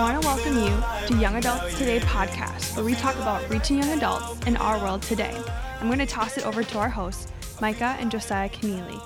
I want to welcome you to Young Adults Today podcast, where we talk about reaching young adults in our world today. I'm going to toss it over to our hosts, Micah and Josiah Keneally.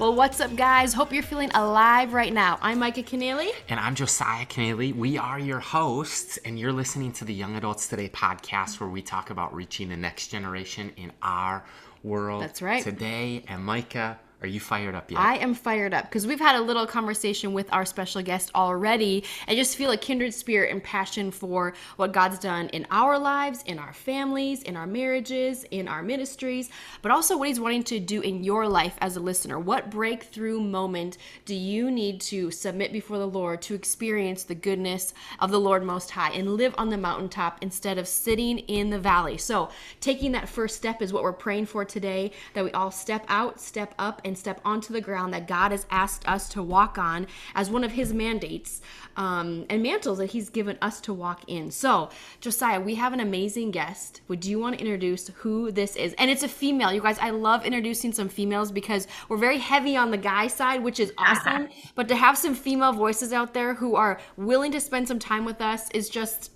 Well, what's up, guys? Hope you're feeling alive right now. I'm Micah Keneally. And I'm Josiah Keneally. We are your hosts, and you're listening to the Young Adults Today podcast, where we talk about reaching the next generation in our world. That's right. Today. And Micah, are you fired up yet? I am fired up because we've had a little conversation with our special guest already. I just feel a kindred spirit and passion for what God's done in our lives, in our families, in our marriages, in our ministries, but also what he's wanting to do in your life as a listener. What breakthrough moment do you need to submit before the Lord to experience the goodness of the Lord Most High and live on the mountaintop instead of sitting in the valley? So taking that first step is what we're praying for today, that we all step out, step up, and step onto the ground that God has asked us to walk on as one of his mandates and mantles that he's given us to walk in. So, Josiah, we have an amazing guest. Would you want to introduce who this is? And it's a female. You guys, I love introducing some females because we're very heavy on the guy side, which is awesome. But to have some female voices out there who are willing to spend some time with us is just...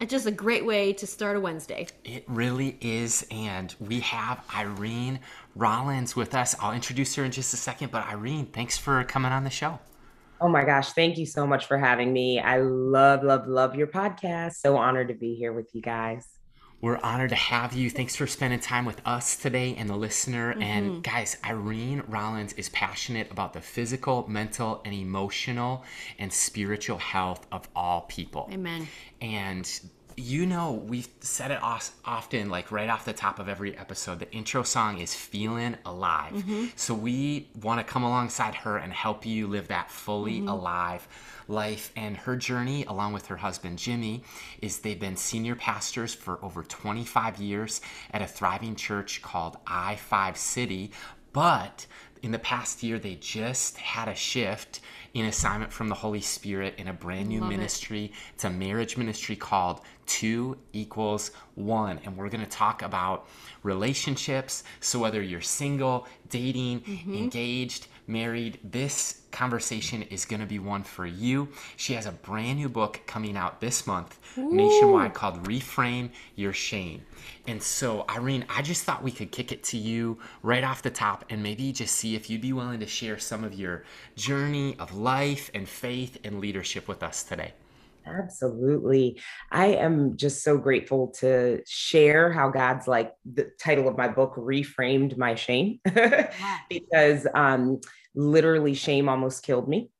it's just a great way to start a Wednesday. It really is, and we have Irene Rollins with us. I'll introduce her in just a second, but Irene, thanks for coming on the show. Oh my gosh, thank you so much for having me. I love, love, love your podcast. So honored to be here with you guys. We're honored to have you. Thanks for spending time with us today and the listener. Mm-hmm. And guys, Irene Rollins is passionate about the physical, mental, and emotional and spiritual health of all people. Amen. And you know, we've said it often, like right off the top of every episode, the intro song is Feeling Alive. Mm-hmm. So we want to come alongside her and help you live that fully mm-hmm. alive life. And her journey, along with her husband, Jimmy, is they've been senior pastors for over 25 years at a thriving church called i5 City. But in the past year, they just had a shift in assignment from the Holy Spirit in a brand new ministry. It's a marriage ministry called Two Equals One. And we're going to talk about relationships. So whether you're single, dating, mm-hmm. engaged, married, this conversation is going to be one for you. She has a brand new book coming out this month nationwide called Reframe Your Shame. And so, Irene, I just thought we could kick it to you right off the top and maybe just see if you'd be willing to share some of your journey of life and faith and leadership with us today. Absolutely. I am just so grateful to share how God's, like, the title of my book, Reframed My Shame, because literally shame almost killed me.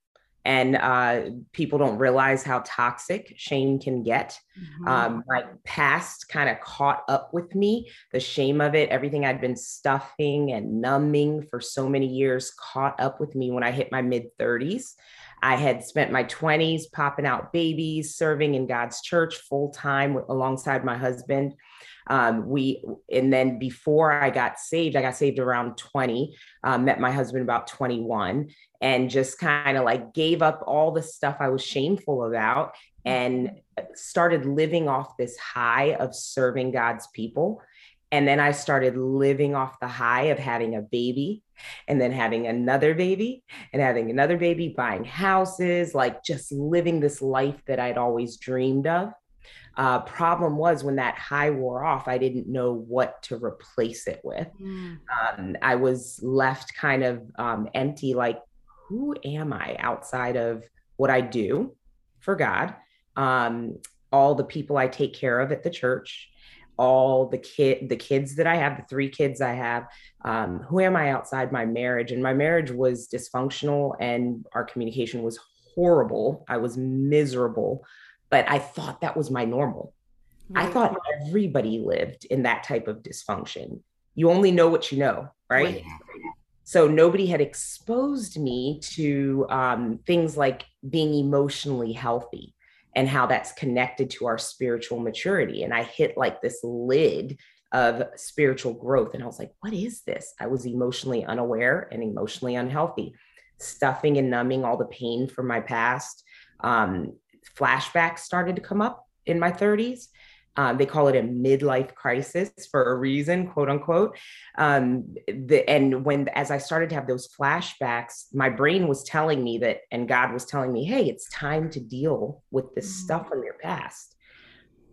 And people don't realize how toxic shame can get. Mm-hmm. My past kind of caught up with me. The shame of it, everything I'd been stuffing and numbing for so many years caught up with me when I hit my mid-30s. I had spent my 20s popping out babies, serving in God's church full time alongside my husband. And then before I got saved around 20, met my husband about 21, and just kind of like gave up all the stuff I was shameful about and started living off this high of serving God's people. And then I started living off the high of having a baby, and then having another baby, and having another baby, buying houses, like just living this life that I'd always dreamed of. Problem was, when that high wore off, I didn't know what to replace it with. Mm. I was left kind of empty, like, who am I outside of what I do for God? All the people I take care of at the church, all the kids that I have, the 3 kids I have, who am I outside my marriage? And my marriage was dysfunctional and our communication was horrible. I was miserable, but I thought that was my normal. Right. I thought everybody lived in that type of dysfunction. You only know what you know, right? Yeah. So nobody had exposed me to things like being emotionally healthy and how that's connected to our spiritual maturity. And I hit like this lid of spiritual growth. And I was like, what is this? I was emotionally unaware and emotionally unhealthy, stuffing and numbing all the pain from my past. Flashbacks started to come up in my 30s. They call it a midlife crisis for a reason, quote unquote. As I started to have those flashbacks, my brain was telling me that, and God was telling me, hey, it's time to deal with this stuff from your past.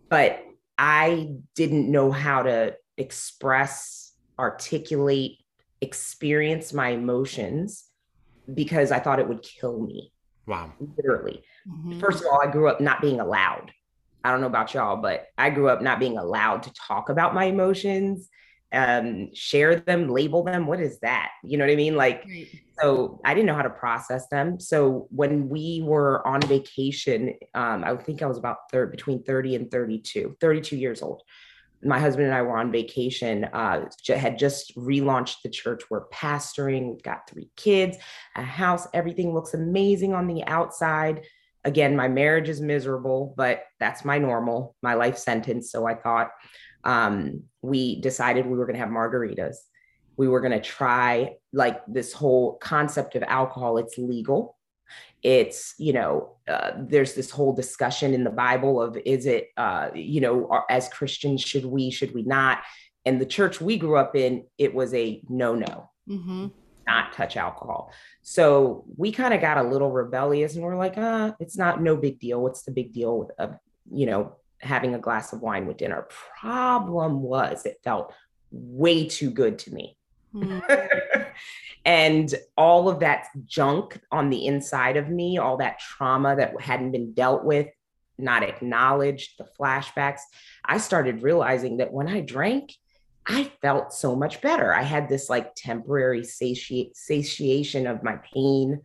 But I didn't know how to express, articulate, experience my emotions because I thought it would kill me. Wow. Literally. Mm-hmm. First of all, I grew up not being allowed. I don't know about y'all, but I grew up not being allowed to talk about my emotions, share them, label them. What is that? You know what I mean? Like, right. So I didn't know how to process them. So when we were on vacation, I think I was about between 30 and 32 years old. My husband and I were on vacation, had just relaunched the church. We're pastoring, we've got 3 kids, a house, everything looks amazing on the outside. Again, my marriage is miserable, but that's my normal, my life sentence. So I thought, we decided we were going to have margaritas. We were going to try like this whole concept of alcohol. It's legal. It's, there's this whole discussion in the Bible of, is it, as Christians, should we not? And the church we grew up in, it was a no, mm-hmm. not touch alcohol. So we kind of got a little rebellious and we're like, it's not no big deal. What's the big deal with, having a glass of wine with dinner? Problem was it felt way too good to me. Mm-hmm. And all of that junk on the inside of me, all that trauma that hadn't been dealt with, not acknowledged, the flashbacks, I started realizing that when I drank, I felt so much better. I had this like temporary satiation of my pain.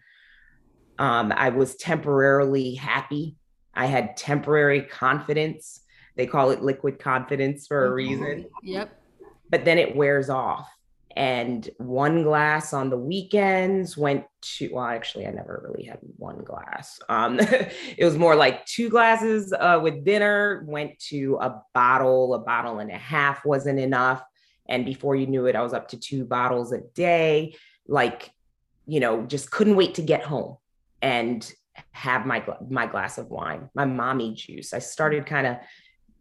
I was temporarily happy. I had temporary confidence. They call it liquid confidence for a reason. Yep. But then it wears off. And one glass on the weekends I never really had one glass. It was more like 2 glasses with dinner, went to a bottle and a half wasn't enough. And before you knew it, I was up to 2 bottles a day, just couldn't wait to get home and have my glass of wine, my mommy juice. I started kind of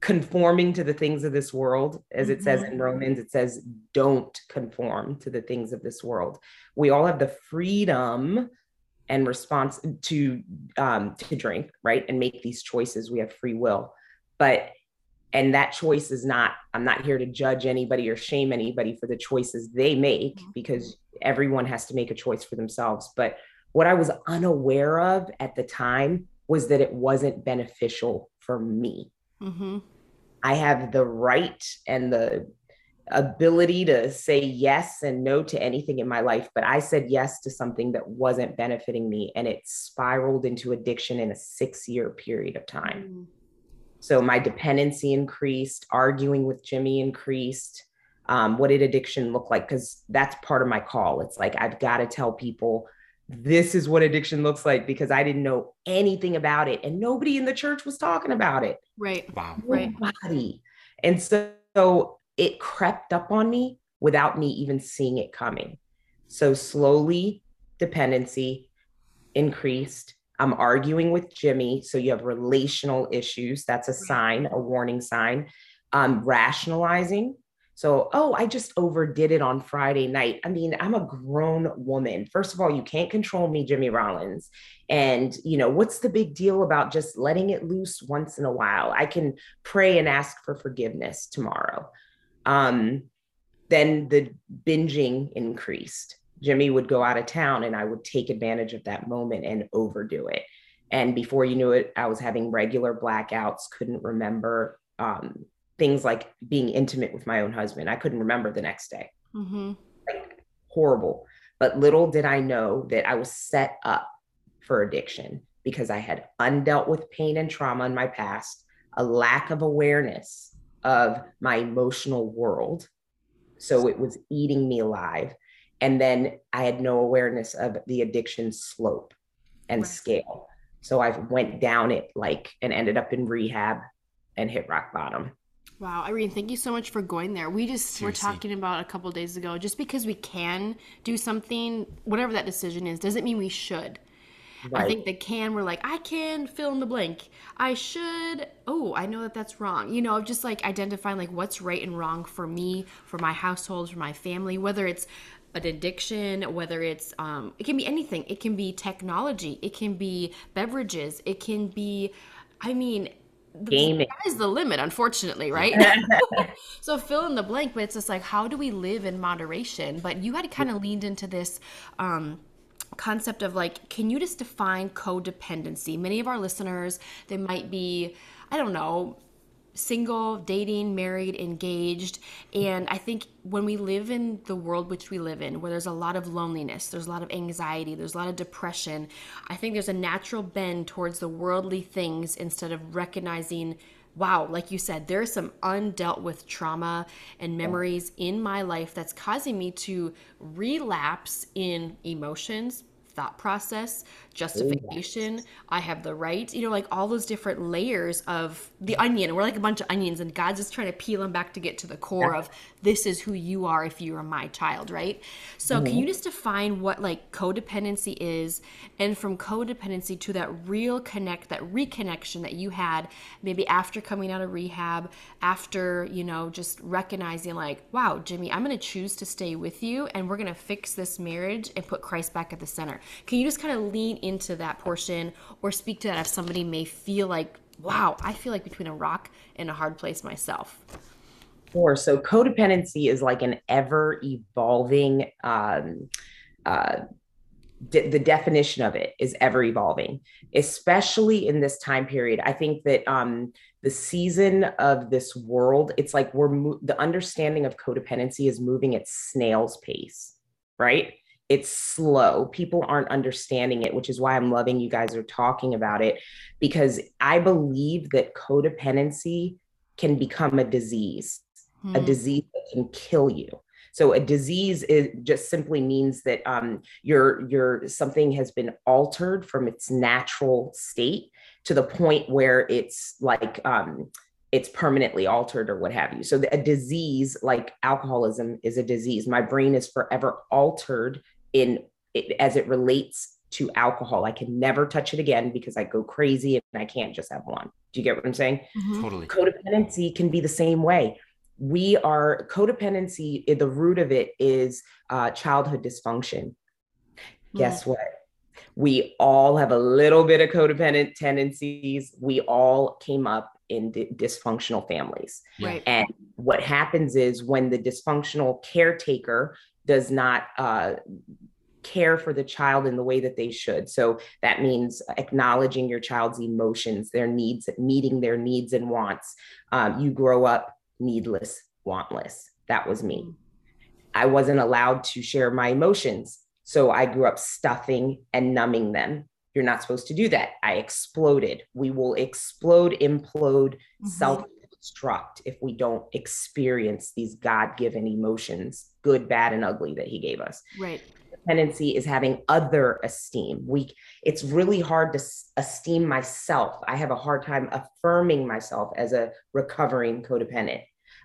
conforming to the things of this world. As it says in Romans, it says, don't conform to the things of this world. We all have the freedom and response to drink, right? And make these choices. We have free will, and that choice is I'm not here to judge anybody or shame anybody for the choices they make, because everyone has to make a choice for themselves. But what I was unaware of at the time was that it wasn't beneficial for me. Mm-hmm. I have the right and the ability to say yes and no to anything in my life, but I said yes to something that wasn't benefiting me, and it spiraled into addiction in a 6-year period of time. Mm-hmm. So my dependency increased, arguing with Jimmy increased. What did addiction look like? Because that's part of my call. It's like, I've got to tell people this is what addiction looks like, because I didn't know anything about it and nobody in the church was talking about it. Right. Wow. Nobody. Right. And so it crept up on me without me even seeing it coming. So slowly dependency increased. I'm arguing with Jimmy. So you have relational issues. That's a sign, a warning sign. Rationalizing. So, I just overdid it on Friday night. I mean, I'm a grown woman. First of all, you can't control me, Jimmy Rollins. And, what's the big deal about just letting it loose once in a while? I can pray and ask for forgiveness tomorrow. Then the binging increased. Jimmy would go out of town and I would take advantage of that moment and overdo it. And before you knew it, I was having regular blackouts, couldn't remember, things like being intimate with my own husband. I couldn't remember the next day. Mm-hmm. Like, horrible. But little did I know that I was set up for addiction because I had undealt with pain and trauma in my past, a lack of awareness of my emotional world. So it was eating me alive. And then I had no awareness of the addiction slope and scale. So I went down it and ended up in rehab and hit rock bottom. Wow. Irene, thank you so much for going there. We just were talking about a couple of days ago, just because we can do something, whatever that decision is, doesn't mean we should. Right. I think the can, we're like, I can fill in the blank. I should, oh, I know that that's wrong. You know, just like identifying like what's right and wrong for me, for my household, for my family, whether it's an addiction, whether it's, it can be anything. It can be technology. It can be beverages. It can be, I mean, gaming. That is the limit, unfortunately, right? So fill in the blank, but it's just like, how do we live in moderation? But you had kind of leaned into this concept of like, can you just define codependency? Many of our listeners, they might be, I don't know, single, dating, married, engaged. And I think when we live in the world which we live in, where there's a lot of loneliness, there's a lot of anxiety, there's a lot of depression, I think there's a natural bend towards the worldly things instead of recognizing, wow, like you said, there's some undealt with trauma and memories in my life that's causing me to relapse in emotions, thought process, justification, I have the right, you know, like all those different layers of the onion. We're like a bunch of onions and God's just trying to peel them back to get to the core of this is who you are if you are my child, right? So can you just define what like codependency is, and from codependency to that real connect, that reconnection that you had maybe after coming out of rehab, after, you know, just recognizing like, wow, Jimmy, I'm going to choose to stay with you and we're going to fix this marriage and put Christ back at the center. Can you just kind of lean into that portion or speak to that if somebody may feel like, wow, I feel like between a rock and a hard place myself? Sure. So codependency is like an ever evolving, the definition of it is ever evolving, especially in this time period. I think that the season of this world, it's like the understanding of codependency is moving at snail's pace, right? It's slow. People aren't understanding it, which is why I'm loving you guys are talking about it, because I believe that codependency can become a disease, a disease that can kill you. So a disease is just simply means that your something has been altered from its natural state to the point where it's like it's permanently altered or what have you. So a disease like alcoholism is a disease. My brain is forever altered in it, as it relates to alcohol. I can never touch it again because I go crazy and I can't just have one. Do you get what I'm saying? Totally. Codependency can be the same way. Codependency, the root of it is childhood dysfunction. Guess what? We all have a little bit of codependent tendencies. We all came up in dysfunctional families. Right. And what happens is when the dysfunctional caretaker does not care for the child in the way that they should. So that means acknowledging your child's emotions, their needs, meeting their needs and wants. You grow up needless, wantless. That was me. I wasn't allowed to share my emotions. So I grew up stuffing and numbing them. You're not supposed to do that. I exploded. We will explode, implode, self-destruct if we don't experience these God-given emotions, good, bad, and ugly that he gave us. Right. Codependency is having other esteem. It's really hard to esteem myself. I have a hard time affirming myself as a recovering codependent.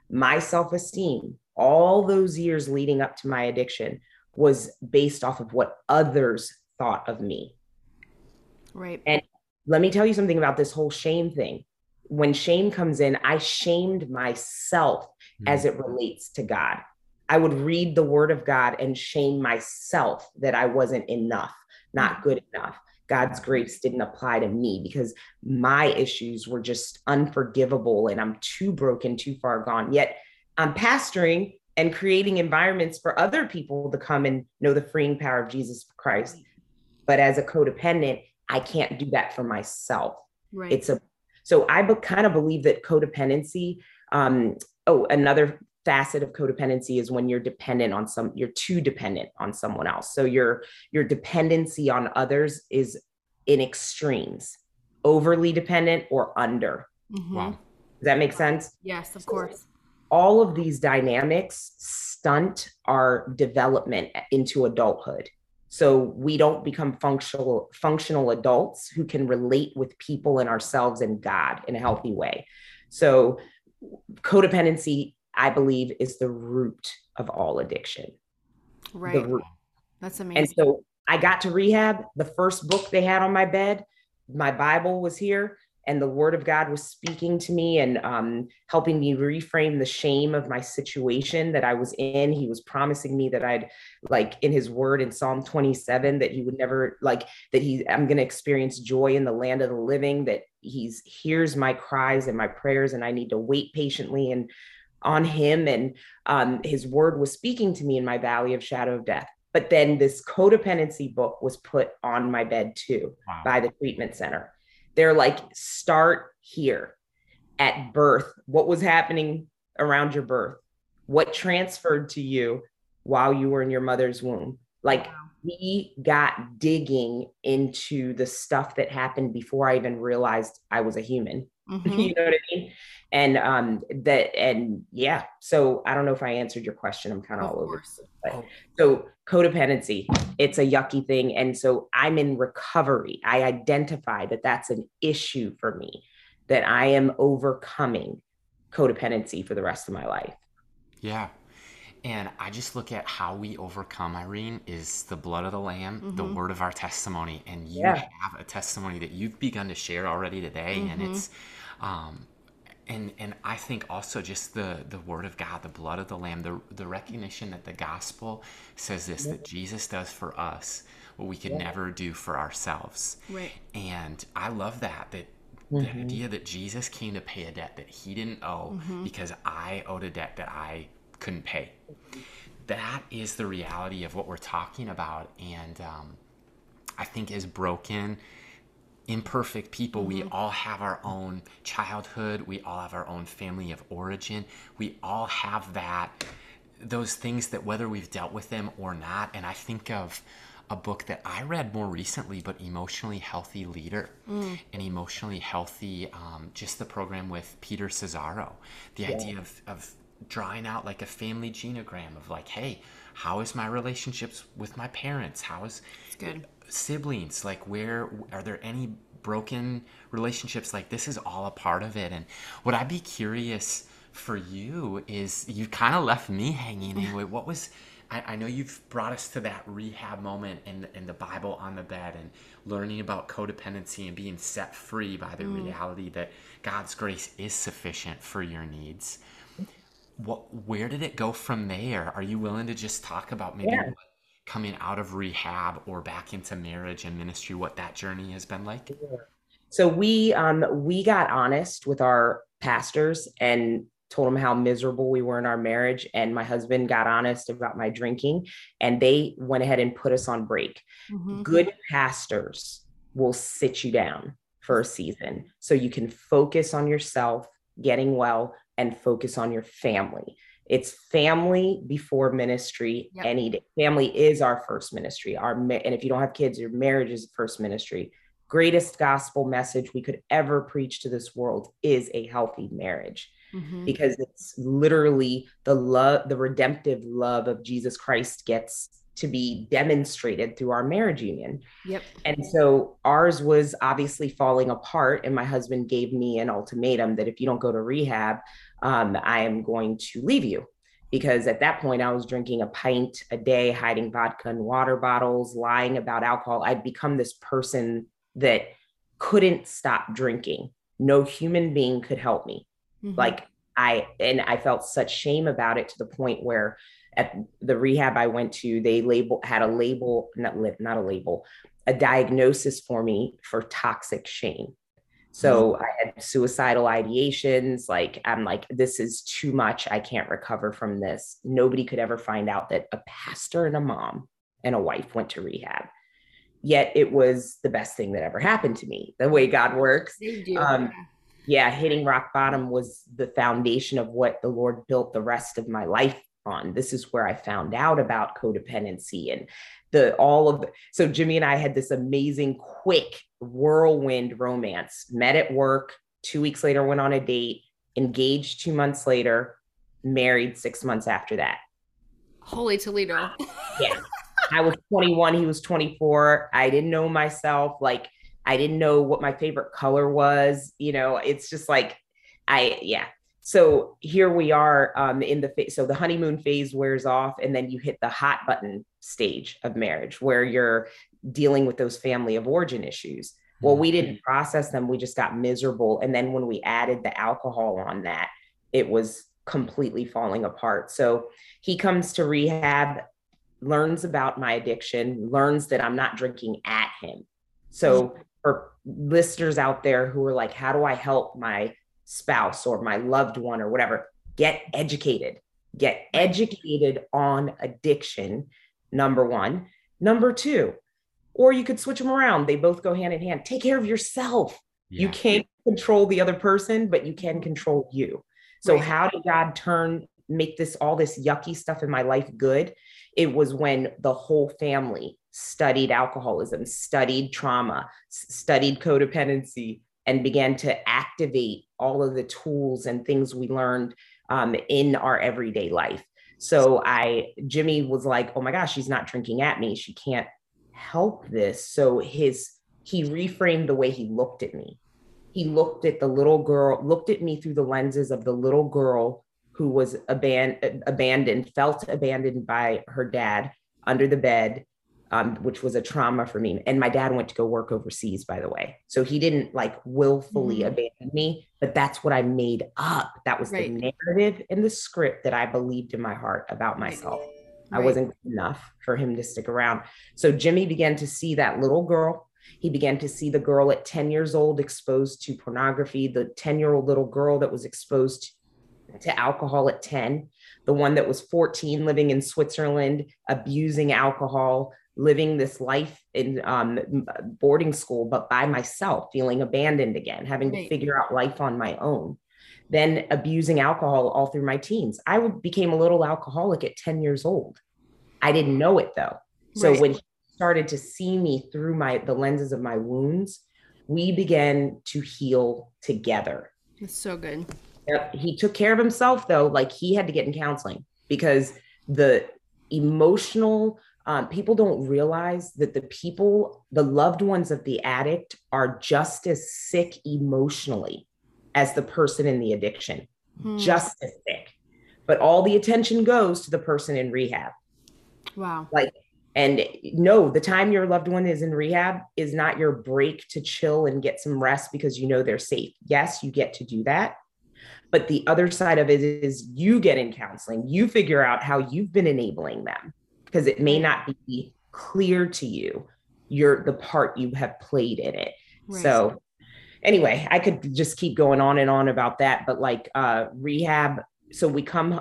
My self-esteem, all those years leading up to my addiction, was based off of what others thought of me. Right. And let me tell you something about this whole shame thing. When shame comes in, I shamed myself as it relates to God. I would read the word of God and shame myself that I wasn't enough, not good enough. God's grace didn't apply to me because my issues were just unforgivable and I'm too broken, too far gone. Yet I'm pastoring and creating environments for other people to come and know the freeing power of Jesus Christ. But as a codependent, I can't do that for myself. Right. So I kind of believe that codependency, another facet of codependency is when you're dependent on you're too dependent on someone else. So your dependency on others is in extremes, overly dependent or under. Wow. Does that make sense? Yes, of course. All of these dynamics stunt our development into adulthood. So we don't become functional adults who can relate with people and ourselves and God in a healthy way. So codependency, I believe, is the root of all addiction. Right. That's amazing. And so I got to rehab. The first book they had on my bed, my Bible was here, and the word of God was speaking to me and helping me reframe the shame of my situation that I was in. He was promising me that I'd, like, in his word in Psalm 27, that he would never, like, that I'm going to experience joy in the land of the living, that he hears my cries and my prayers, and I need to wait patiently and on him. And his word was speaking to me in my valley of shadow of death. But then this codependency book was put on my bed too. Wow. By the treatment center. They're like, start here at birth. What was happening around your birth? What transferred to you while you were in your mother's womb? Like, wow. We got digging into the stuff that happened before I even realized I was a human. Mm-hmm. You know what I mean? And yeah. So I don't know if I answered your question. I'm kind of all over. So codependency, it's a yucky thing. And so I'm in recovery. I identify that that's an issue for me, that I am overcoming codependency for the rest of my life. Yeah. And I just look at how we overcome, Irene, is the blood of the Lamb, mm-hmm. the word of our testimony. And you yeah. have a testimony that you've begun to share already today. Mm-hmm. And it's, and I think also just the word of God, the blood of the Lamb, the recognition that the gospel says this, that Jesus does for us what we could yeah. never do for ourselves. Right. And I love that mm-hmm. the idea that Jesus came to pay a debt that he didn't owe, mm-hmm. because I owed a debt that I couldn't pay. That is the reality of what we're talking about. And I think as broken, imperfect people, mm-hmm. we all have our own childhood. We all have our own family of origin. We all have those things that, whether we've dealt with them or not. And I think of a book that I read more recently, but Emotionally Healthy Leader, and Emotionally Healthy, just the program with Peter Cesaro, the yeah. idea of drawing out like a family genogram of like, hey, how is my relationships with my parents? How is good. Siblings? Like, where are there any broken relationships? Like, this is all a part of it. And what I'd be curious for you is, you kind of left me hanging anyway. What was, I know you've brought us to that rehab moment in the Bible on the bed and learning about codependency and being set free by the reality that God's grace is sufficient for your needs. Where did it go from there? Are you willing to just talk about maybe yeah. coming out of rehab or back into marriage and ministry, what that journey has been like? So we got honest with our pastors and told them how miserable we were in our marriage. And my husband got honest about my drinking, and they went ahead and put us on break. Mm-hmm. Good pastors will sit you down for a season so you can focus on yourself, getting well, and focus on your family. It's family before ministry. Yep. Any day. Family is our first ministry. And if you don't have kids, your marriage is the first ministry. Greatest gospel message we could ever preach to this world is a healthy marriage, mm-hmm. because it's literally the redemptive love of Jesus Christ gets to be demonstrated through our marriage union. Yep. And so ours was obviously falling apart. And my husband gave me an ultimatum that if you don't go to rehab, I am going to leave you. Because at that point I was drinking a pint a day, hiding vodka in water bottles, lying about alcohol. I'd become this person that couldn't stop drinking. No human being could help me. Mm-hmm. I felt such shame about it, to the point where at the rehab I went to, they had a diagnosis for me for toxic shame. So mm-hmm. I had suicidal ideations. Like, I'm like, this is too much. I can't recover from this. Nobody could ever find out that a pastor and a mom and a wife went to rehab. Yet it was the best thing that ever happened to me, the way God works. They do. Yeah, hitting rock bottom was the foundation of what the Lord built the rest of my life on. This is where I found out about codependency and so Jimmy and I had this amazing, quick whirlwind romance. Met at work, 2 weeks later, went on a date, engaged 2 months later, married 6 months after that. Holy Toledo. Yeah. I was 21. He was 24. I didn't know myself. Like, I didn't know what my favorite color was. You know, it's just like, So here we are in the phase. So the honeymoon phase wears off, and then you hit the hot button stage of marriage where you're dealing with those family of origin issues. Well, we didn't process them. We just got miserable. And then when we added the alcohol on that, it was completely falling apart. So he comes to rehab, learns about my addiction, learns that I'm not drinking at him. So for listeners out there who are like, how do I help my spouse or my loved one or whatever, get educated on addiction. Number one. Number two, or you could switch them around. They both go hand in hand. Take care of yourself. Yeah. You can't control the other person, but you can control you. So right. How did God make this, all this yucky stuff in my life good? It was when the whole family studied alcoholism, studied trauma, studied codependency, and began to activate all of the tools and things we learned in our everyday life. So Jimmy was like, oh my gosh, she's not drinking at me. She can't help this. So he reframed the way he looked at me. He looked at the little girl, looked at me through the lenses of the little girl who was abandoned, felt abandoned by her dad under the bed, which was a trauma for me. And my dad went to go work overseas, by the way. So he didn't willfully abandon me, but that's what I made up. That was right. The narrative and the script that I believed in my heart about myself. Right. I wasn't good enough for him to stick around. So Jimmy began to see that little girl. He began to see the girl at 10 years old exposed to pornography, the 10-year-old little girl that was exposed to alcohol at 10, the one that was 14 living in Switzerland, abusing alcohol, living this life in boarding school, but by myself, feeling abandoned again, having to figure out life on my own, then abusing alcohol all through my teens. I became a little alcoholic at 10 years old. I didn't know it though. So when he started to see me through the lenses of my wounds, we began to heal together. That's so good. Yep. He took care of himself though. He had to get in counseling because the emotional, people don't realize that the loved ones of the addict are just as sick emotionally as the person in the addiction, just as sick, but all the attention goes to the person in rehab. Wow. The time your loved one is in rehab is not your break to chill and get some rest because they're safe. Yes, you get to do that. But the other side of it is you get in counseling, you figure out how you've been enabling them. Because it may not be clear to you, the part you have played in it. Right. So anyway, I could just keep going on and on about that, but rehab. So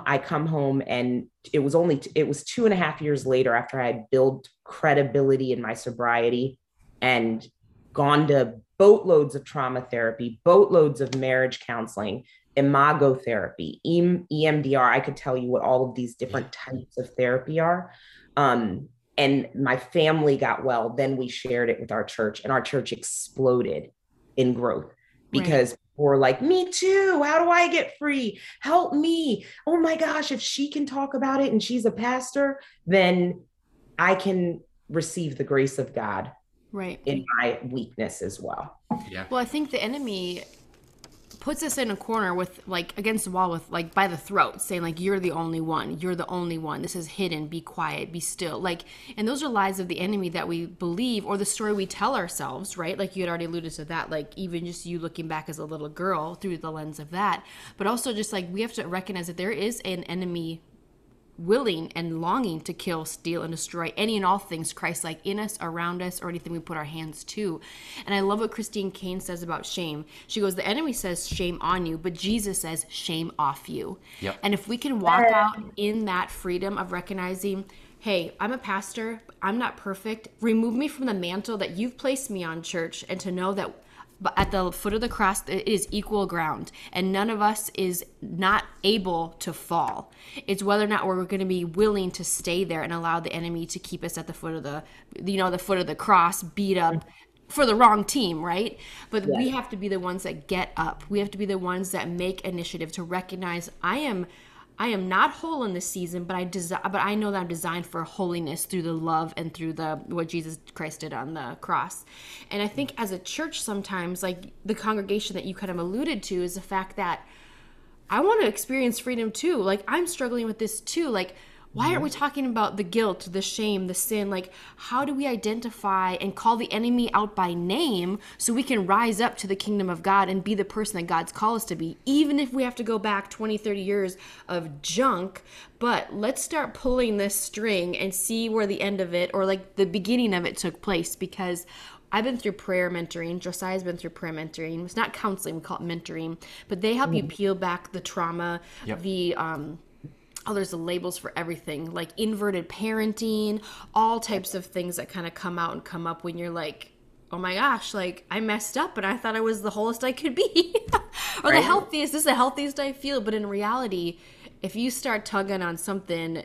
I come home and it was 2.5 years later after I had built credibility in my sobriety and gone to boatloads of trauma therapy, boatloads of marriage counseling, imago therapy, EMDR. I could tell you what all of these different types of therapy are. And my family got well. Then we shared it with our church, and our church exploded in growth because people were like, me too. How do I get free? Help me. Oh my gosh. If she can talk about it and she's a pastor, then I can receive the grace of God in my weakness as well. Yeah. Well, I think the enemy puts us in a corner with against the wall with by the throat, saying you're the only one. You're the only one. This is hidden. Be quiet. Be still. And those are lies of the enemy that we believe, or the story we tell ourselves, right? You had already alluded to that, even just you looking back as a little girl through the lens of that, but also just we have to recognize that there is an enemy willing and longing to kill, steal, and destroy any and all things Christ-like in us, around us, or anything we put our hands to. And I love what Christine Cain says about shame. She goes, the enemy says shame on you, but Jesus says shame off you. Yep. And if we can walk out in that freedom of recognizing, hey, I'm a pastor, I'm not perfect, remove me from the mantle that you've placed me on, church, and to know that but at the foot of the cross, it is equal ground, and none of us is not able to fall. It's whether or not we're going to be willing to stay there and allow the enemy to keep us at the foot of the foot of the cross, beat up for the wrong team, right? But we have to be the ones that get up. We have to be the ones that make initiative to recognize I am not whole in this season, but I know that I'm designed for holiness through the love and through what Jesus Christ did on the cross. And I think as a church, sometimes the congregation that you kind of alluded to is the fact that I want to experience freedom too. Like, I'm struggling with this too. Like, why aren't we talking about the guilt, the shame, the sin? Like, how do we identify and call the enemy out by name so we can rise up to the kingdom of God and be the person that God's called us to be, even if we have to go back 20, 30 years of junk? But let's start pulling this string and see where the end of it, or like the beginning of it, took place. Because I've been through prayer mentoring. Josiah's been through prayer mentoring. It's not counseling, we call it mentoring. But they help you peel back the trauma, the there's the labels for everything, like inverted parenting, all types of things that kind of come out and come up when you're like, oh my gosh, like I messed up and I thought I was the wholest I could be or the healthiest. This is the healthiest I feel. But in reality, if you start tugging on something,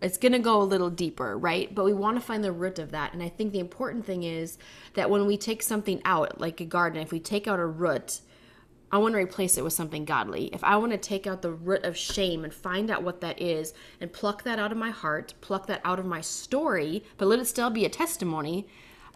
it's going to go a little deeper, right? But we want to find the root of that. And I think the important thing is that when we take something out, like a garden, if we take out a root, I want to replace it with something godly. If I want to take out the root of shame and find out what that is and pluck that out of my heart, pluck that out of my story, but let it still be a testimony,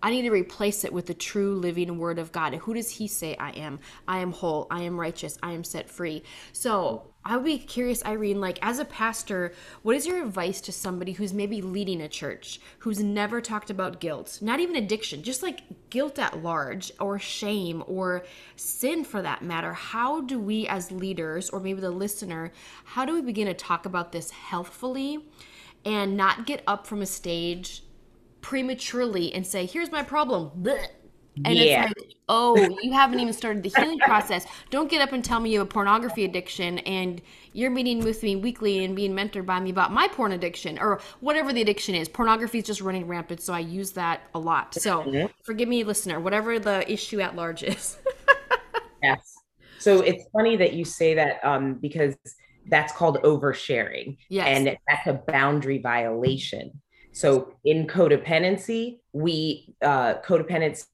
I need to replace it with the true living word of God. Who does he say I am? I am whole. I am righteous. I am set free. So I would be curious, Irene, like as a pastor, what is your advice to somebody who's maybe leading a church, who's never talked about guilt, not even addiction, just like guilt at large, or shame, or sin for that matter? How do we as leaders, or maybe the listener, how do we begin to talk about this healthfully and not get up from a stage prematurely and say, here's my problem, blech. And it's like, oh, you haven't even started the healing process. Don't get up and tell me you have a pornography addiction and you're meeting with me weekly and being mentored by me about my porn addiction, or whatever the addiction is. Pornography is just running rampant, so I use that a lot. So forgive me, listener, whatever the issue at large is. Yes. So it's funny that you say that because that's called oversharing. Yes. And that's a boundary violation. So in codependency, we codependents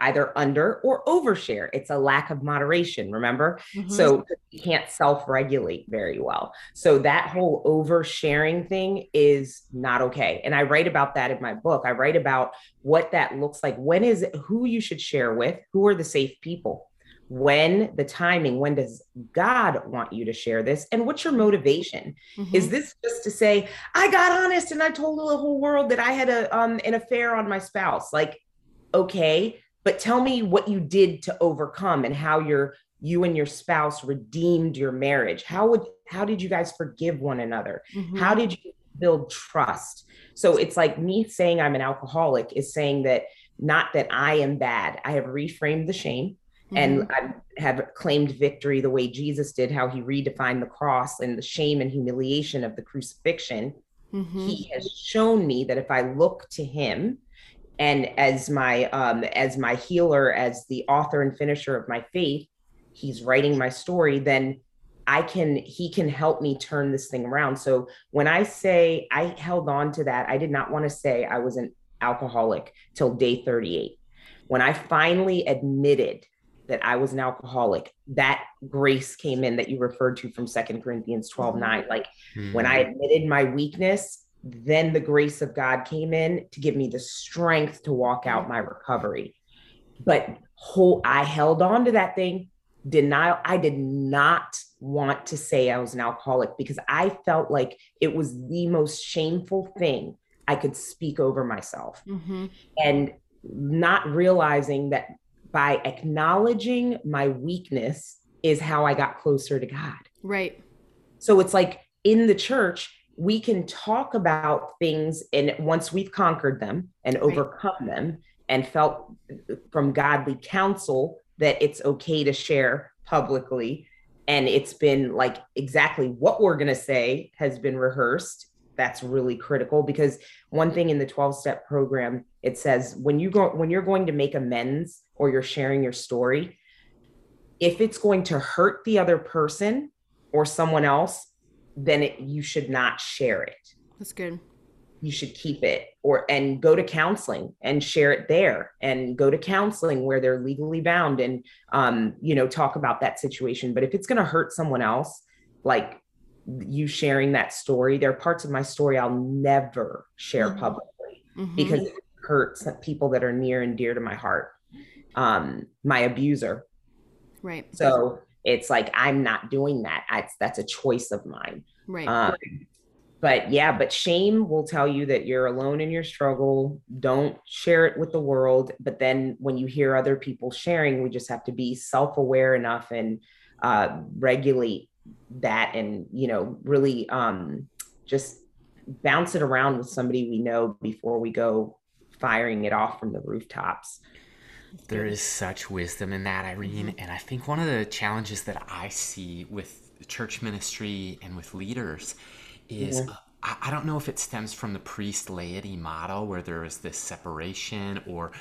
either under or overshare. It's a lack of moderation, remember? Mm-hmm. So you can't self-regulate very well. So that whole oversharing thing is not okay. And I write about that in my book. I write about what that looks like. When is it, who you should share with? Who are the safe people? When the timing, when does God want you to share this? And what's your motivation? Mm-hmm. Is this just to say, I got honest and I told the whole world that I had an affair on my spouse? Like, okay, but tell me what you did to overcome and how you and your spouse redeemed your marriage. How did you guys forgive one another? Mm-hmm. How did you build trust? So it's like me saying I'm an alcoholic is saying that, not that I am bad. I have reframed the shame. Mm-hmm. And I have claimed victory the way Jesus did, how he redefined the cross and the shame and humiliation of the crucifixion. Mm-hmm. He has shown me that if I look to him and as my healer, as the author and finisher of my faith, he's writing my story, then he can help me turn this thing around. So when I say I held on to that, I did not want to say I was an alcoholic till day 38. When I finally admitted that I was an alcoholic, that grace came in that you referred to from 2 Corinthians 12:9. Like when I admitted my weakness, then the grace of God came in to give me the strength to walk out my recovery. But I held on to that thing. Denial. I did not want to say I was an alcoholic because I felt like it was the most shameful thing I could speak over myself. Mm-hmm. And not realizing that by acknowledging my weakness is how I got closer to God. Right. So it's like in the church, we can talk about things, and once we've conquered them and overcome them and felt from godly counsel that it's okay to share publicly. And it's been like exactly what we're going to say has been rehearsed. That's really critical, because one thing in the 12-step program, it says when you're going to make amends or you're sharing your story, if it's going to hurt the other person or someone else, then you should not share it. That's good. You should keep it and go to counseling and share it there, and go to counseling where they're legally bound and, talk about that situation. But if it's going to hurt someone else, like you sharing that story, there are parts of my story I'll never share publicly because it hurts people that are near and dear to my heart. My abuser. Right. So It's like, I'm not doing that. That's a choice of mine. Right. But shame will tell you that you're alone in your struggle. Don't share it with the world. But then when you hear other people sharing, we just have to be self-aware enough and regulate that, and, you know, really just bounce it around with somebody we know before we go firing it off from the rooftops. There is such wisdom in that, Irene. And I think one of the challenges that I see with church ministry and with leaders is I don't know if it stems from the priest laity model where there is this separation, or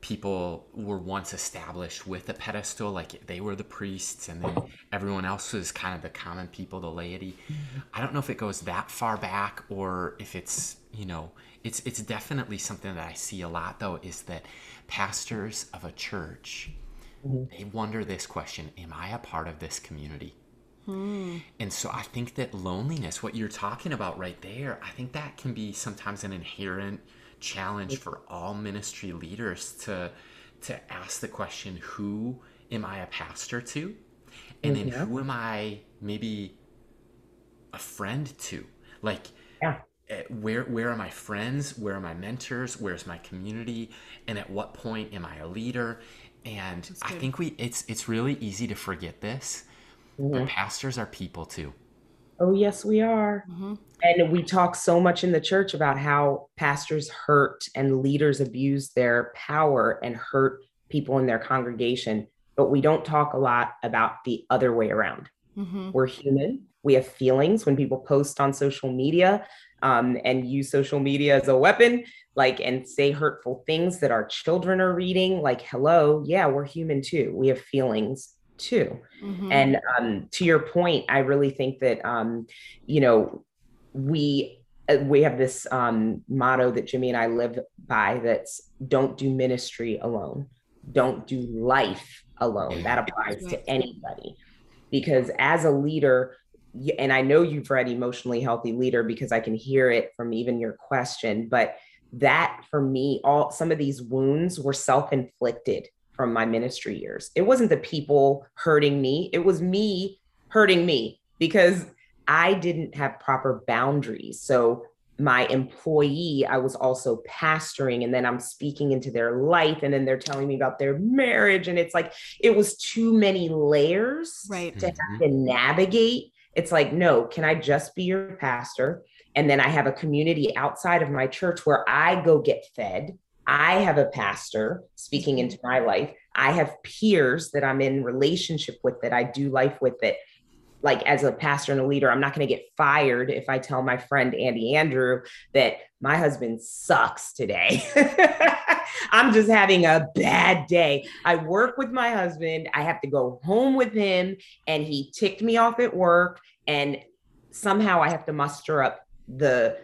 people were once established with a pedestal, like they were the priests and then everyone else was kind of the common people, the laity. I don't know if it goes that far back or if it's, you know, it's definitely something that I see a lot though, is that pastors of a church, they wonder this question, am I a part of this community? And so I think that loneliness, what you're talking about right there, I think that can be sometimes an inherent challenge for all ministry leaders to ask the question, who am I a pastor to? And then who am I maybe a friend to? Like, where are my friends? Where are my mentors? Where's my community? And at what point am I a leader? And I think it's really easy to forget this. But pastors are people too. Oh, yes, we are. And we talk so much in the church about how pastors hurt and leaders abuse their power and hurt people in their congregation. But we don't talk a lot about the other way around. We're human. We have feelings. When people post on social media and use social media as a weapon, like, and say hurtful things that our children are reading, like, hello, yeah, we're human too. We have feelings too. And to your point, I really think that, you know, we have this motto that Jimmy and I live by, that's don't do ministry alone. Don't do life alone. That applies to anybody, because as a leader, and I know you've read Emotionally Healthy Leader because I can hear it from even your question, but that for me, some of these wounds were self-inflicted from my ministry years. It wasn't the people hurting me. It was me hurting me because I didn't have proper boundaries. So my employee, I was also pastoring, and then I'm speaking into their life, and then they're telling me about their marriage. And it's like, it was too many layers to have to navigate. It's like, no, can I just be your pastor? And then I have a community outside of my church where I go get fed. I have a pastor speaking into my life. I have peers that I'm in relationship with, that I do life with, that, like, as a pastor and a leader, I'm not going to get fired if I tell my friend Andy Andrew that my husband sucks today. I'm just having a bad day. I work with my husband. I have to go home with him, and he ticked me off at work, and somehow I have to muster up the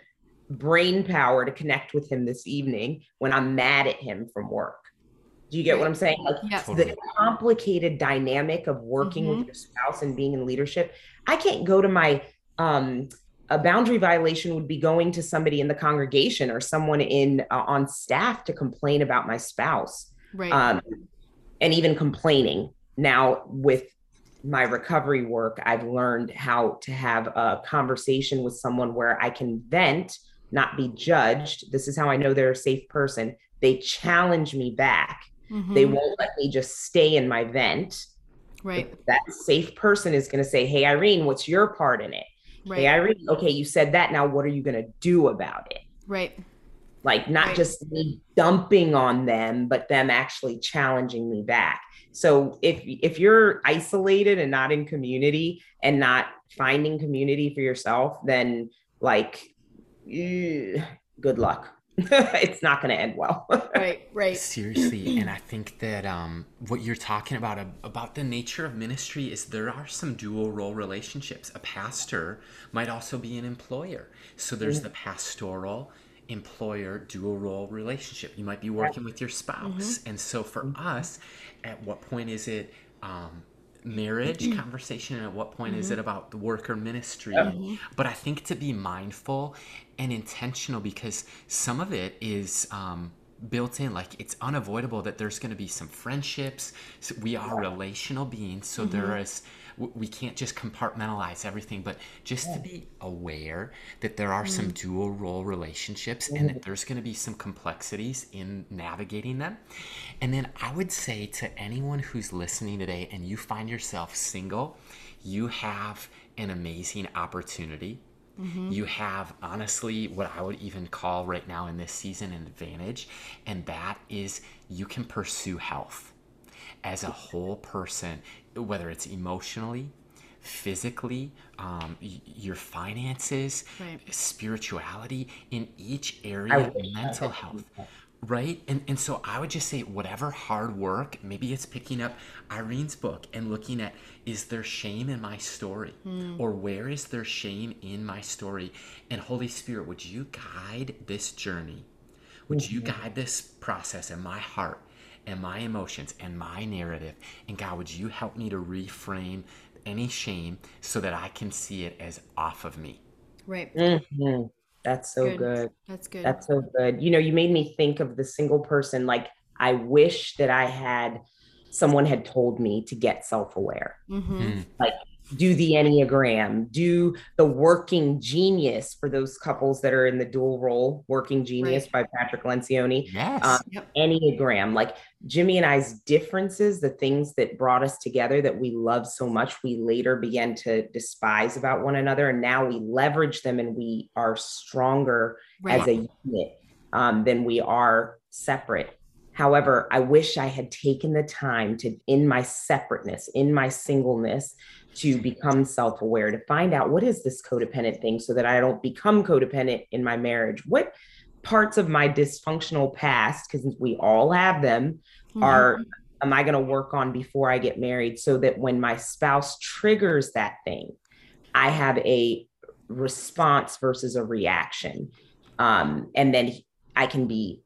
brain power to connect with him this evening when I'm mad at him from work. Do you get what I'm saying? Like, the complicated dynamic of working with your spouse and being in leadership. I can't go to my, a boundary violation would be going to somebody in the congregation or someone in on staff to complain about my spouse. And even complaining. Now with my recovery work, I've learned how to have a conversation with someone where I can vent, not be judged. This is how I know they're a safe person. They challenge me back. They won't let me just stay in my vent. That safe person is going to say, hey, Irene, what's your part in it? Hey, Irene, okay, you said that. Now what are you going to do about it? Like, not just me dumping on them, but them actually challenging me back. So if you're isolated and not in community and not finding community for yourself, then, like, good luck. It's not going to end well. Seriously. And I think that what you're talking about the nature of ministry is there are some dual role relationships. A pastor might also be an employer. So there's the pastoral employer dual role relationship. You might be working with your spouse. And so for us, at what point is it marriage conversation? And at what point is it about the work or ministry? But I think to be mindful and intentional, because some of it is built in. Like, it's unavoidable that there's going to be some friendships. So we are relational beings, so there is, we can't just compartmentalize everything, but just to be aware that there are some dual role relationships and that there's going to be some complexities in navigating them. And then I would say to anyone who's listening today and you find yourself single, you have an amazing opportunity. You have, honestly, what I would even call right now in this season an advantage, and that is you can pursue health as a whole person, whether it's emotionally, physically, your finances, spirituality, in each area, mental health. Right? And so I would just say whatever hard work, maybe it's picking up Irene's book and looking at, is there shame in my story? Or where is there shame in my story? And Holy Spirit, would you guide this journey? Would you guide this process in my heart and my emotions and my narrative? And God, would you help me to reframe any shame so that I can see it as off of me? Right. Mm-hmm. That's so good. That's good. That's so good. You know, you made me think of the single person. Like, I wish that I had, someone had told me to get self-aware, like do the Enneagram, do the Working Genius for those couples that are in the dual role, Working Genius by Patrick Lencioni, Enneagram, like Jimmy and I's differences, the things that brought us together that we love so much, we later began to despise about one another. And now we leverage them and we are stronger as a unit than we are separate. However, I wish I had taken the time to, in my separateness, in my singleness, to become self-aware, to find out what is this codependent thing so that I don't become codependent in my marriage. What parts of my dysfunctional past, because we all have them, are, am I going to work on before I get married so that when my spouse triggers that thing, I have a response versus a reaction. And then I can be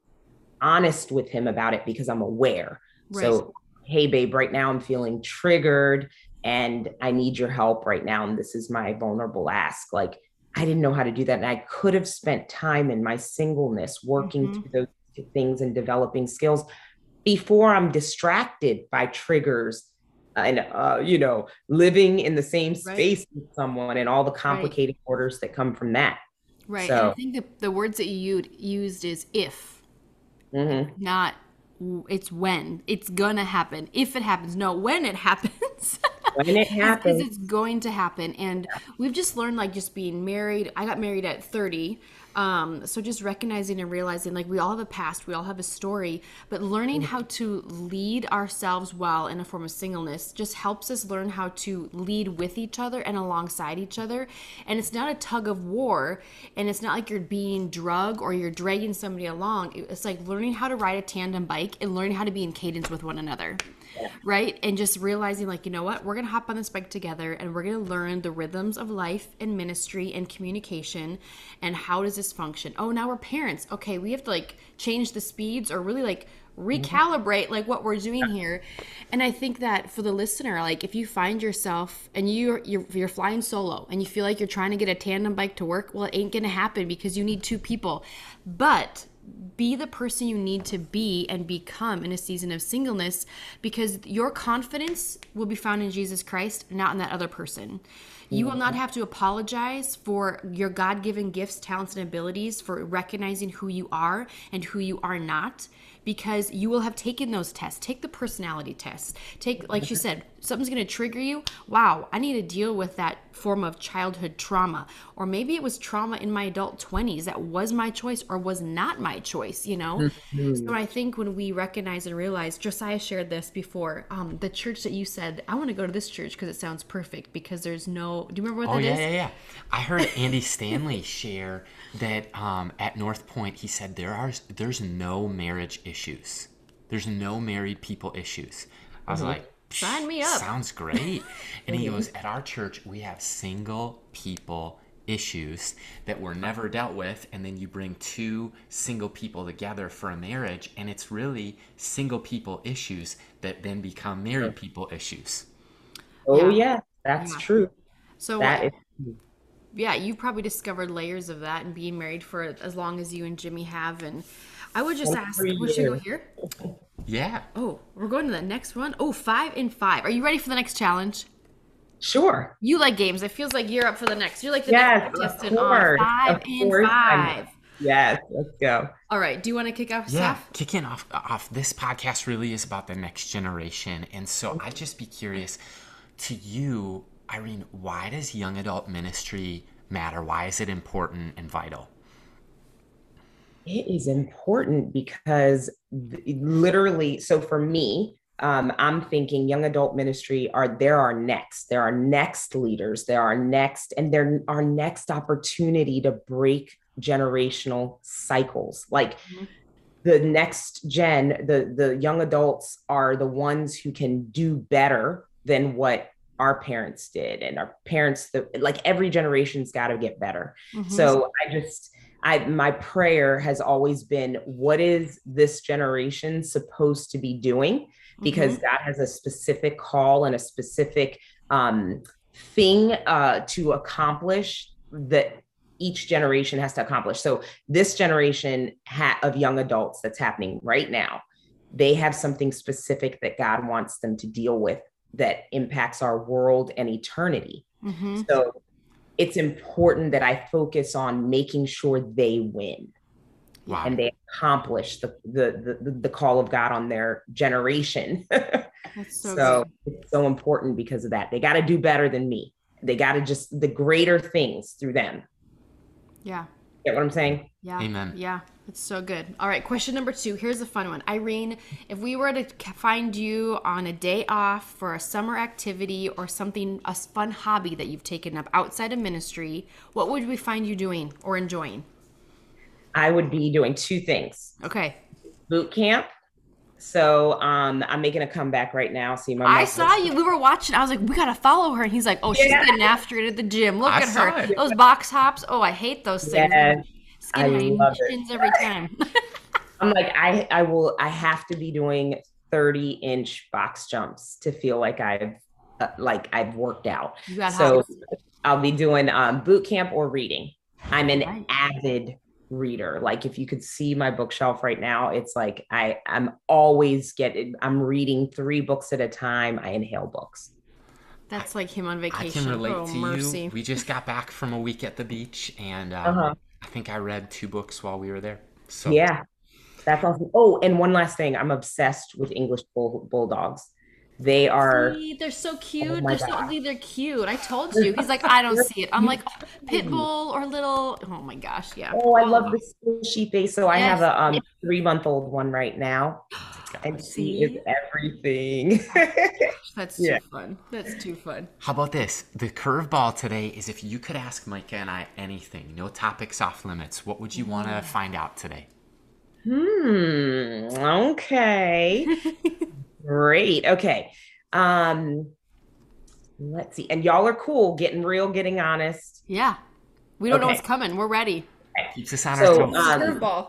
honest with him about it because I'm aware. So, hey babe, right now I'm feeling triggered and I need your help right now. And this is my vulnerable ask. Like, I didn't know how to do that. And I could have spent time in my singleness working through those things and developing skills before I'm distracted by triggers and, you know, living in the same space with someone and all the complicated orders that come from that. So, and I think the words that you used is if. Not it's when it's gonna happen, if it happens. No, when it happens. When it happens, because it's going to happen. And we've just learned, like, just being married. I got married at 30, so just recognizing and realizing, like, we all have a past, we all have a story, but learning how to lead ourselves well in a form of singleness just helps us learn how to lead with each other and alongside each other. And it's not a tug of war, and it's not like you're being drugged or you're dragging somebody along. It's like learning how to ride a tandem bike and learning how to be in cadence with one another, right? And just realizing, like, you know what, we're gonna hop on this bike together and we're gonna learn the rhythms of life and ministry and communication and how does this function. Oh, now we're parents. Okay, we have to, like, change the speeds or really, like, recalibrate, like, what we're doing here. And I think that for the listener, like, if you find yourself and you're flying solo and you feel like you're trying to get a tandem bike to work, well, it ain't gonna happen because you need two people. But be the person you need to be and become in a season of singleness, because your confidence will be found in Jesus Christ, not in that other person. You will not have to apologize for your God-given gifts, talents, and abilities, for recognizing who you are and who you are not, because you will have taken those tests. Take the personality tests. Take, like she said, something's going to trigger you. Wow, I need to deal with that form of childhood trauma. Or maybe it was trauma in my adult 20s that was my choice or was not my choice, you know? So I think when we recognize and realize, Josiah shared this before, the church that you said, I want to go to this church because it sounds perfect, because there's no, do you remember what that is? Yeah. I heard Andy Stanley share that at North Point, he said, there's no marriage issues. There's no married people issues. I was like, sign me up. Sounds great. And he goes, at our church, we have single people issues that were never dealt with. And then you bring two single people together for a marriage, and it's really single people issues that then become married people issues. Oh, yeah. That's true. So that is true. Yeah, you probably discovered layers of that and being married for as long as you and Jimmy have. And I would just ask, we should go here? Yeah. Oh, we're going to the next one. Oh, 5 and 5. Are you ready for the next challenge? Sure. You like games. It feels like you're up for the next. You're like the next contestant on 5 and 5. Yes, let's go. All right. Do you want to kick off, Steph? Yeah, kicking off this podcast really is about the next generation. And so I'd just be curious to you, Irene, why does young adult ministry matter? Why is it important and vital? It is important because literally, so for me, I'm thinking young adult ministry are, there are next leaders, there are next, and there are next opportunity to break generational cycles. Like the next gen, the young adults are the ones who can do better than what our parents did, and our parents, like every generation's got to get better. Mm-hmm. So my prayer has always been, what is this generation supposed to be doing? Because God has a specific call and a specific thing to accomplish that each generation has to accomplish. So this generation of young adults that's happening right now, they have something specific that God wants them to deal with that impacts our world and eternity. Mm-hmm. So it's important that I focus on making sure they win. Wow. And they accomplish the call of God on their generation. That's so it's so important because of that. They got to do better than me. They got to just the greater things through them. Yeah. Get what I'm saying? Yeah. Amen. Yeah. It's so good. All right. Question number 2. Here's a fun one. Irene, if we were to find you on a day off for a summer activity or something, a fun hobby that you've taken up outside of ministry, what would we find you doing or enjoying? I would be doing 2 things. Okay. Boot camp. So I'm making a comeback right now. See, I saw you. We were watching. I was like, we got to follow her. And he's like, oh, she's getting after it at the gym. Look at her. Those box hops. Oh, I hate those things. Yes. I love it. Every time. I'm like, I have to be doing 30-inch box jumps to feel like I've worked out. You got hops. I'll be doing boot camp or reading. I'm an avid reader. Like if you could see my bookshelf right now, it's like I'm reading 3 books at a time. I inhale books. That's like him on vacation. I can relate to mercy. You. We just got back from a week at the beach, and I think I read 2 books while we were there. So yeah, that's awesome. Oh, and one last thing, I'm obsessed with English bulldogs. They are. See, they're so cute. They're cute. I told you. He's like, I don't see it. I'm like, oh, pit bull or little. Oh my gosh, yeah. Oh, I love the squishy face. So yes. I have a 3-month-old one right now, and she is everything. That's too fun. That's too fun. How about this? The curveball today is if you could ask Micah and I anything, no topics off limits. What would you want to find out today? Okay. Great. Okay. Let's see. And y'all are cool. Getting real, getting honest. Yeah. We don't know what's coming. We're ready. Keeps us on our toes.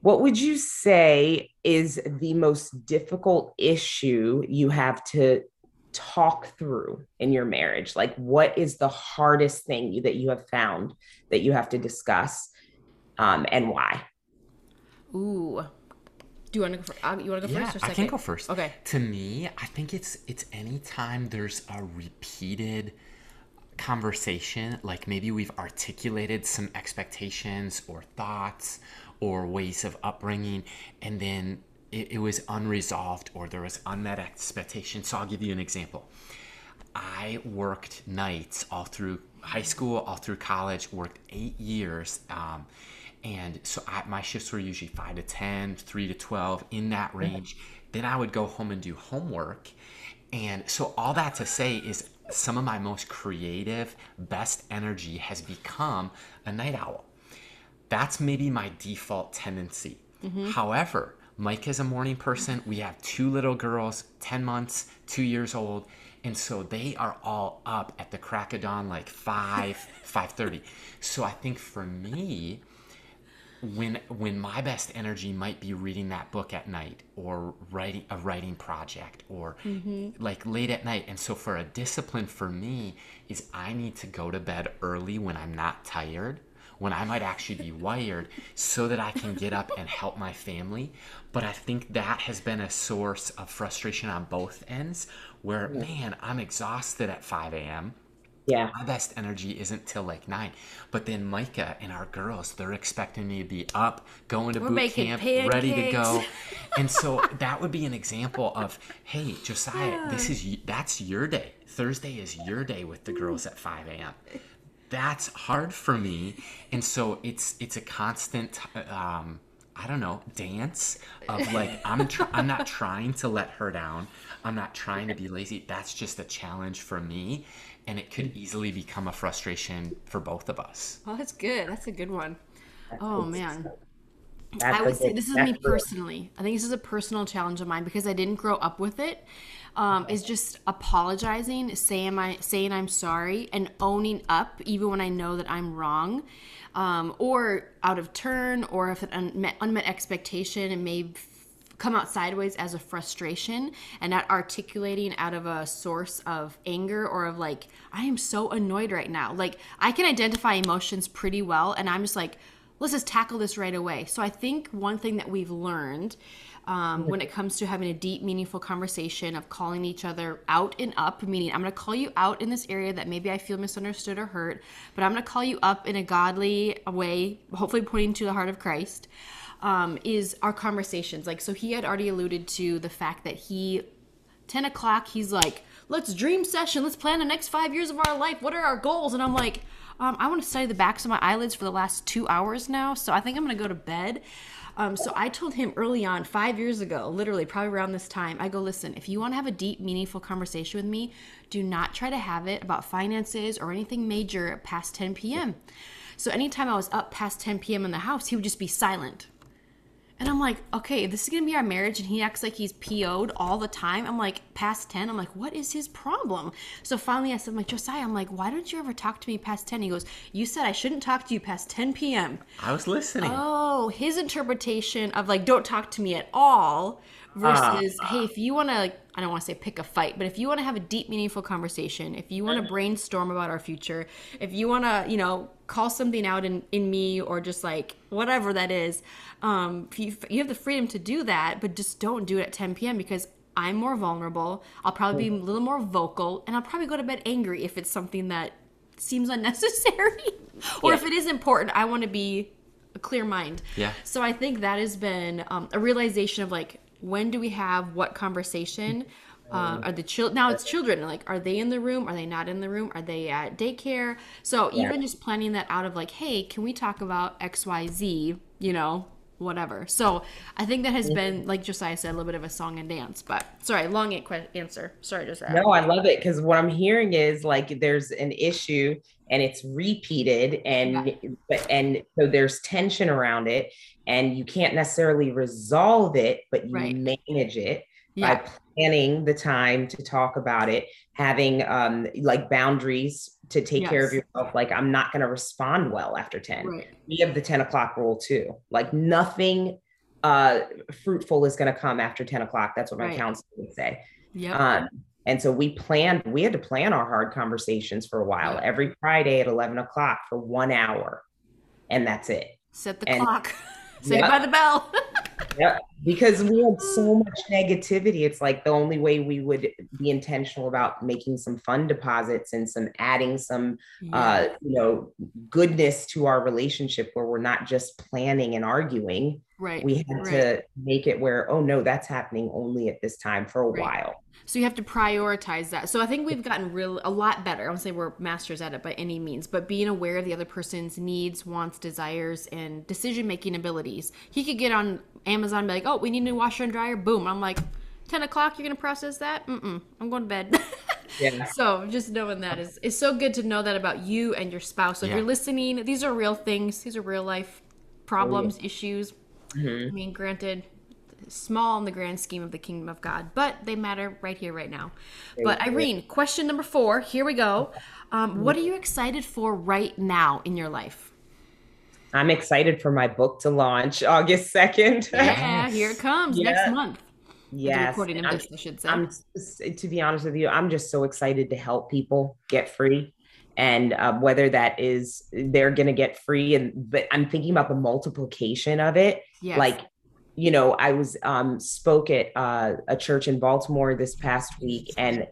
What would you say is the most difficult issue you have to talk through in your marriage? Like, what is the hardest thing that you have found that you have to discuss, and why? Ooh. Do you want to go, first or second? I can go first. Okay. To me, I think it's any time there's a repeated conversation, like maybe we've articulated some expectations or thoughts or ways of upbringing, and then it was unresolved or there was unmet expectation. So I'll give you an example. I worked nights all through high school, all through college, worked 8 years, and so my shifts were usually 5 to 10, 3 to 12, in that range. Then I would go home and do homework. And so all that to say is some of my most creative, best energy has become a night owl. That's maybe my default tendency. Mm-hmm. However, Mike is a morning person. We have 2 little girls, 10 months, 2 years old. And so they are all up at the crack of dawn, like 5:30. So I think for me, when my best energy might be reading that book at night or writing a writing project or like late at night. And so for a discipline for me is I need to go to bed early when I'm not tired when I might actually be wired so that I can get up and help my family. But I think that has been a source of frustration on both ends where, man, I'm exhausted at 5 a.m. Yeah. My best energy isn't till like 9. But then Micah and our girls, they're expecting me to be up, going to boot camp, ready to go. And so that would be an example of, hey, Josiah, that's your day. Thursday is your day with the girls at 5 a.m. That's hard for me. And so it's a constant, I don't know, dance of like, I'm not trying to let her down. I'm not trying to be lazy. That's just a challenge for me. And it could easily become a frustration for both of us. Well, that's good. That's a good one. Oh, man. I would say this is me personally. I think this is a personal challenge of mine because I didn't grow up with it. Is just apologizing, saying I'm sorry, and owning up even when I know that I'm wrong, or out of turn, or if an unmet expectation, it may come out sideways as a frustration and not articulating out of a source of anger or of like, I am so annoyed right now. Like, I can identify emotions pretty well, and I'm just like, let's just tackle this right away. So I think one thing that we've learned when it comes to having a deep, meaningful conversation of calling each other out and up, meaning I'm going to call you out in this area that maybe I feel misunderstood or hurt, but I'm going to call you up in a godly way, hopefully pointing to the heart of Christ, is our conversations. Like, so he had already alluded to the fact that 10 o'clock, he's like, let's dream session. Let's plan the next 5 years of our life. What are our goals? And I'm like, I want to study the backs of my eyelids for the last 2 hours now, so I think I'm going to go to bed. So I told him early on, 5 years ago, literally probably around this time, I go, listen, if you want to have a deep, meaningful conversation with me, do not try to have it about finances or anything major past 10 p.m. So anytime I was up past 10 p.m. in the house, he would just be silent. And I'm like, okay, this is going to be our marriage, and he acts like he's PO'd all the time. I'm like, past 10? I'm like, what is his problem? So finally I said, I'm like, Josiah, I'm like, why don't you ever talk to me past 10? He goes, you said I shouldn't talk to you past 10 p.m. I was listening. Oh, his interpretation of like, don't talk to me at all versus, hey, if you want to, like, I don't want to say pick a fight, but if you want to have a deep, meaningful conversation, if you want to brainstorm about our future, if you want to, you know, call something out in me or just like whatever that is, you have the freedom to do that, but just don't do it at 10 p.m. because I'm more vulnerable. I'll probably be a little more vocal, and I'll probably go to bed angry if it's something that seems unnecessary or if it is important. I want to be a clear mind. Yeah. So I think that has been a realization of like, when do we have what conversation? Are the children, now it's children, like, are they in the room? Are they not in the room? Are they at daycare? So even just planning that out of like, hey, can we talk about XYZ, you know, whatever. So I think that has been, like Josiah said, a little bit of a song and dance, but sorry, long answer. Sorry, Josiah. No, I love it. 'Cause what I'm hearing is like, there's an issue and it's repeated and so there's tension around it and you can't necessarily resolve it, but you manage it by planning the time to talk about it, having like boundaries to take care of yourself. Like, I'm not going to respond well after 10. We have the 10 o'clock rule too. Like, nothing fruitful is going to come after 10 o'clock. That's what my counselor would say. And so we had to plan our hard conversations for a while, every Friday at 11 o'clock for 1 hour. And that's it. Set the clock. Saved by the bell. Because we had so much negativity. It's like the only way we would be intentional about making some fun deposits and some adding some, you know, goodness to our relationship where we're not just planning and arguing. We had to make it where, oh no, that's happening only at this time for a while. So you have to prioritize that. So I think we've gotten a lot better. I don't say we're masters at it by any means, but being aware of the other person's needs, wants, desires, and decision-making abilities. He could get on Amazon and be like, oh, we need a new washer and dryer. Boom. I'm like, 10 o'clock, you're going to process that? I'm going to bed. So just knowing that is so good to know that about you and your spouse. So if you're listening, these are real things. These are real life problems, issues. I mean, granted, small in the grand scheme of the kingdom of God, but they matter right here, right now. But Irene, question number 4, here we go. What are you excited for right now in your life? I'm excited for my book to launch August 2nd. Yeah, here it comes next month. Yes. Recording of this, I should say. To be honest with you, I'm just so excited to help people get free. And whether that is they're going to get free. But I'm thinking about the multiplication of it. Yes. Like, you know, I was spoke at a church in Baltimore this past week, and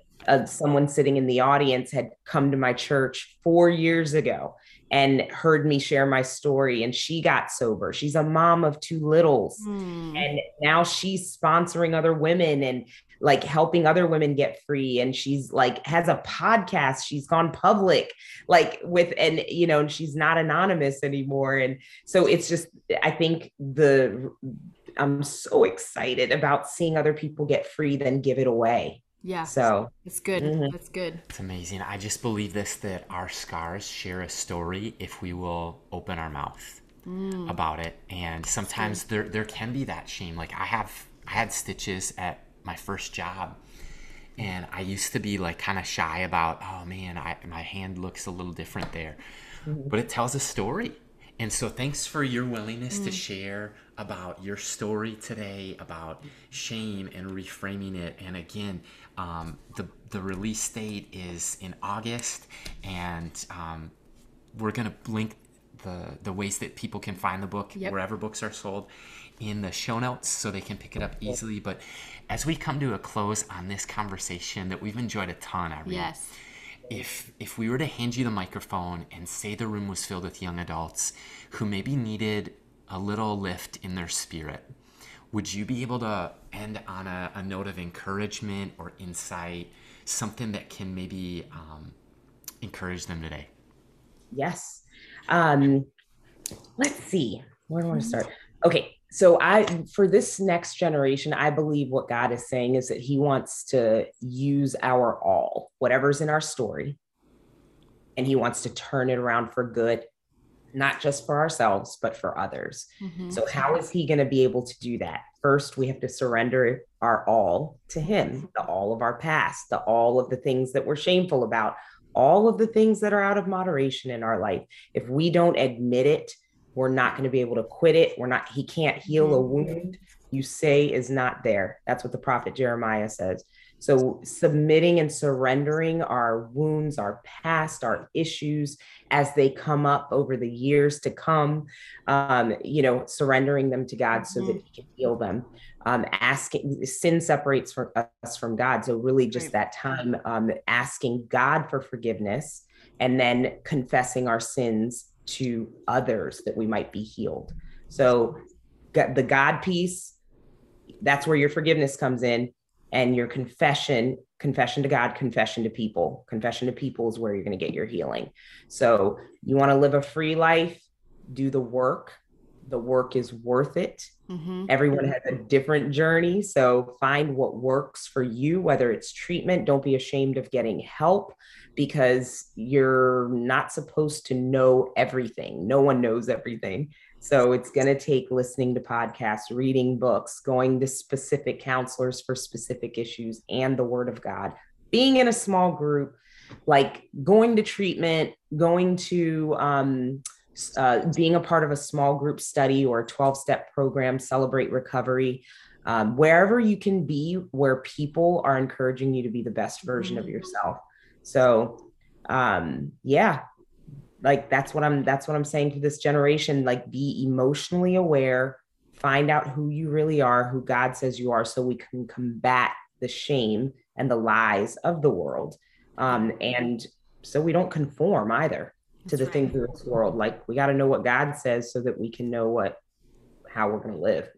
someone sitting in the audience had come to my church 4 years ago and heard me share my story, and she got sober. She's a mom of two littles, and now she's sponsoring other women and like helping other women get free. And she's like, has a podcast. She's gone public, like with, and, you know, and she's not anonymous anymore. And so it's just, I think I'm so excited about seeing other people get free than give it away. Yeah. So it's good. Mm-hmm. It's good. It's amazing. I just believe this, that our scars share a story if we will open our mouth about it. And sometimes there can be that shame. Like I had stitches at my first job, and I used to be like kind of shy about, oh man, my hand looks a little different there, but it tells a story. And so thanks for your willingness to share about your story today, about shame and reframing it. And again, the release date is in August, and we're going to link the ways that people can find the book wherever books are sold in the show notes, so they can pick it up easily. But as we come to a close on this conversation that we've enjoyed a ton, Irene. Yes. If we were to hand you the microphone and say the room was filled with young adults who maybe needed a little lift in their spirit, would you be able to end on a note of encouragement or insight, something that can maybe encourage them today? Yes. Let's see. Where do I want to start? Okay. So for this next generation, I believe what God is saying is that he wants to use our all, whatever's in our story, and he wants to turn it around for good, not just for ourselves, but for others. Mm-hmm. So how is he going to be able to do that? First, we have to surrender our all to him, the all of our past, the all of the things that we're shameful about, all of the things that are out of moderation in our life. If we don't admit it, we're not going to be able to quit it. He can't heal a wound you say is not there. That's what the prophet Jeremiah says. So submitting and surrendering our wounds, our past, our issues as they come up over the years to come, surrendering them to God so that he can heal them. Asking, sin separates us from God. So really just that time asking God for forgiveness, and then confessing our sins to others that we might be healed. So the God piece, that's where your forgiveness comes in, and your confession to God, confession to people is where you're going to get your healing. So you want to live a free life, do the work. The work is worth it. Mm-hmm. Everyone has a different journey. So find what works for you, whether it's treatment. Don't be ashamed of getting help, because you're not supposed to know everything. No one knows everything. So it's going to take listening to podcasts, reading books, going to specific counselors for specific issues, and the Word of God, being in a small group, like going to treatment, going to, being a part of a small group study or a 12-step program, Celebrate Recovery, wherever you can be, where people are encouraging you to be the best version of yourself. So, that's what I'm saying to this generation. Like, be emotionally aware, find out who you really are, who God says you are, so we can combat the shame and the lies of the world. And so we don't conform either to the things of this world. Like, we got to know what God says so that we can know how we're going to live.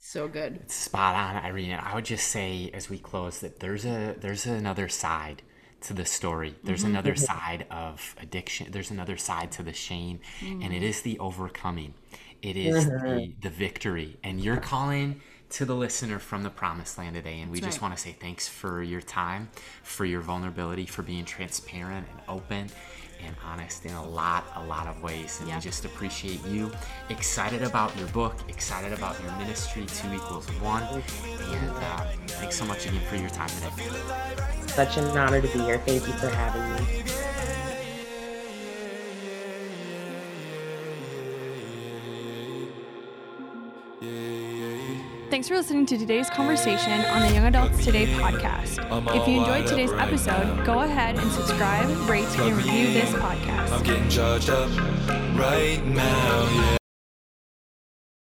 So good. It's spot on, Irene. I would just say as we close that there's another side to the story. There's another side of addiction. There's another side to the shame, and it is the overcoming. It is the victory. And you're calling to the listener from the promised land today. And we just want to say thanks for your time, for your vulnerability, for being transparent and open and honest in a lot of ways. And we just appreciate you. Excited about your book, excited about your ministry, 2 equals 1. And thanks so much again for your time today. Such an honor to be here. Thank you for having me. Thanks for listening to today's conversation on the Young Adults Today podcast. If you enjoyed today's episode, go ahead and subscribe, rate, and review this podcast. I'm getting charged up right now, yeah.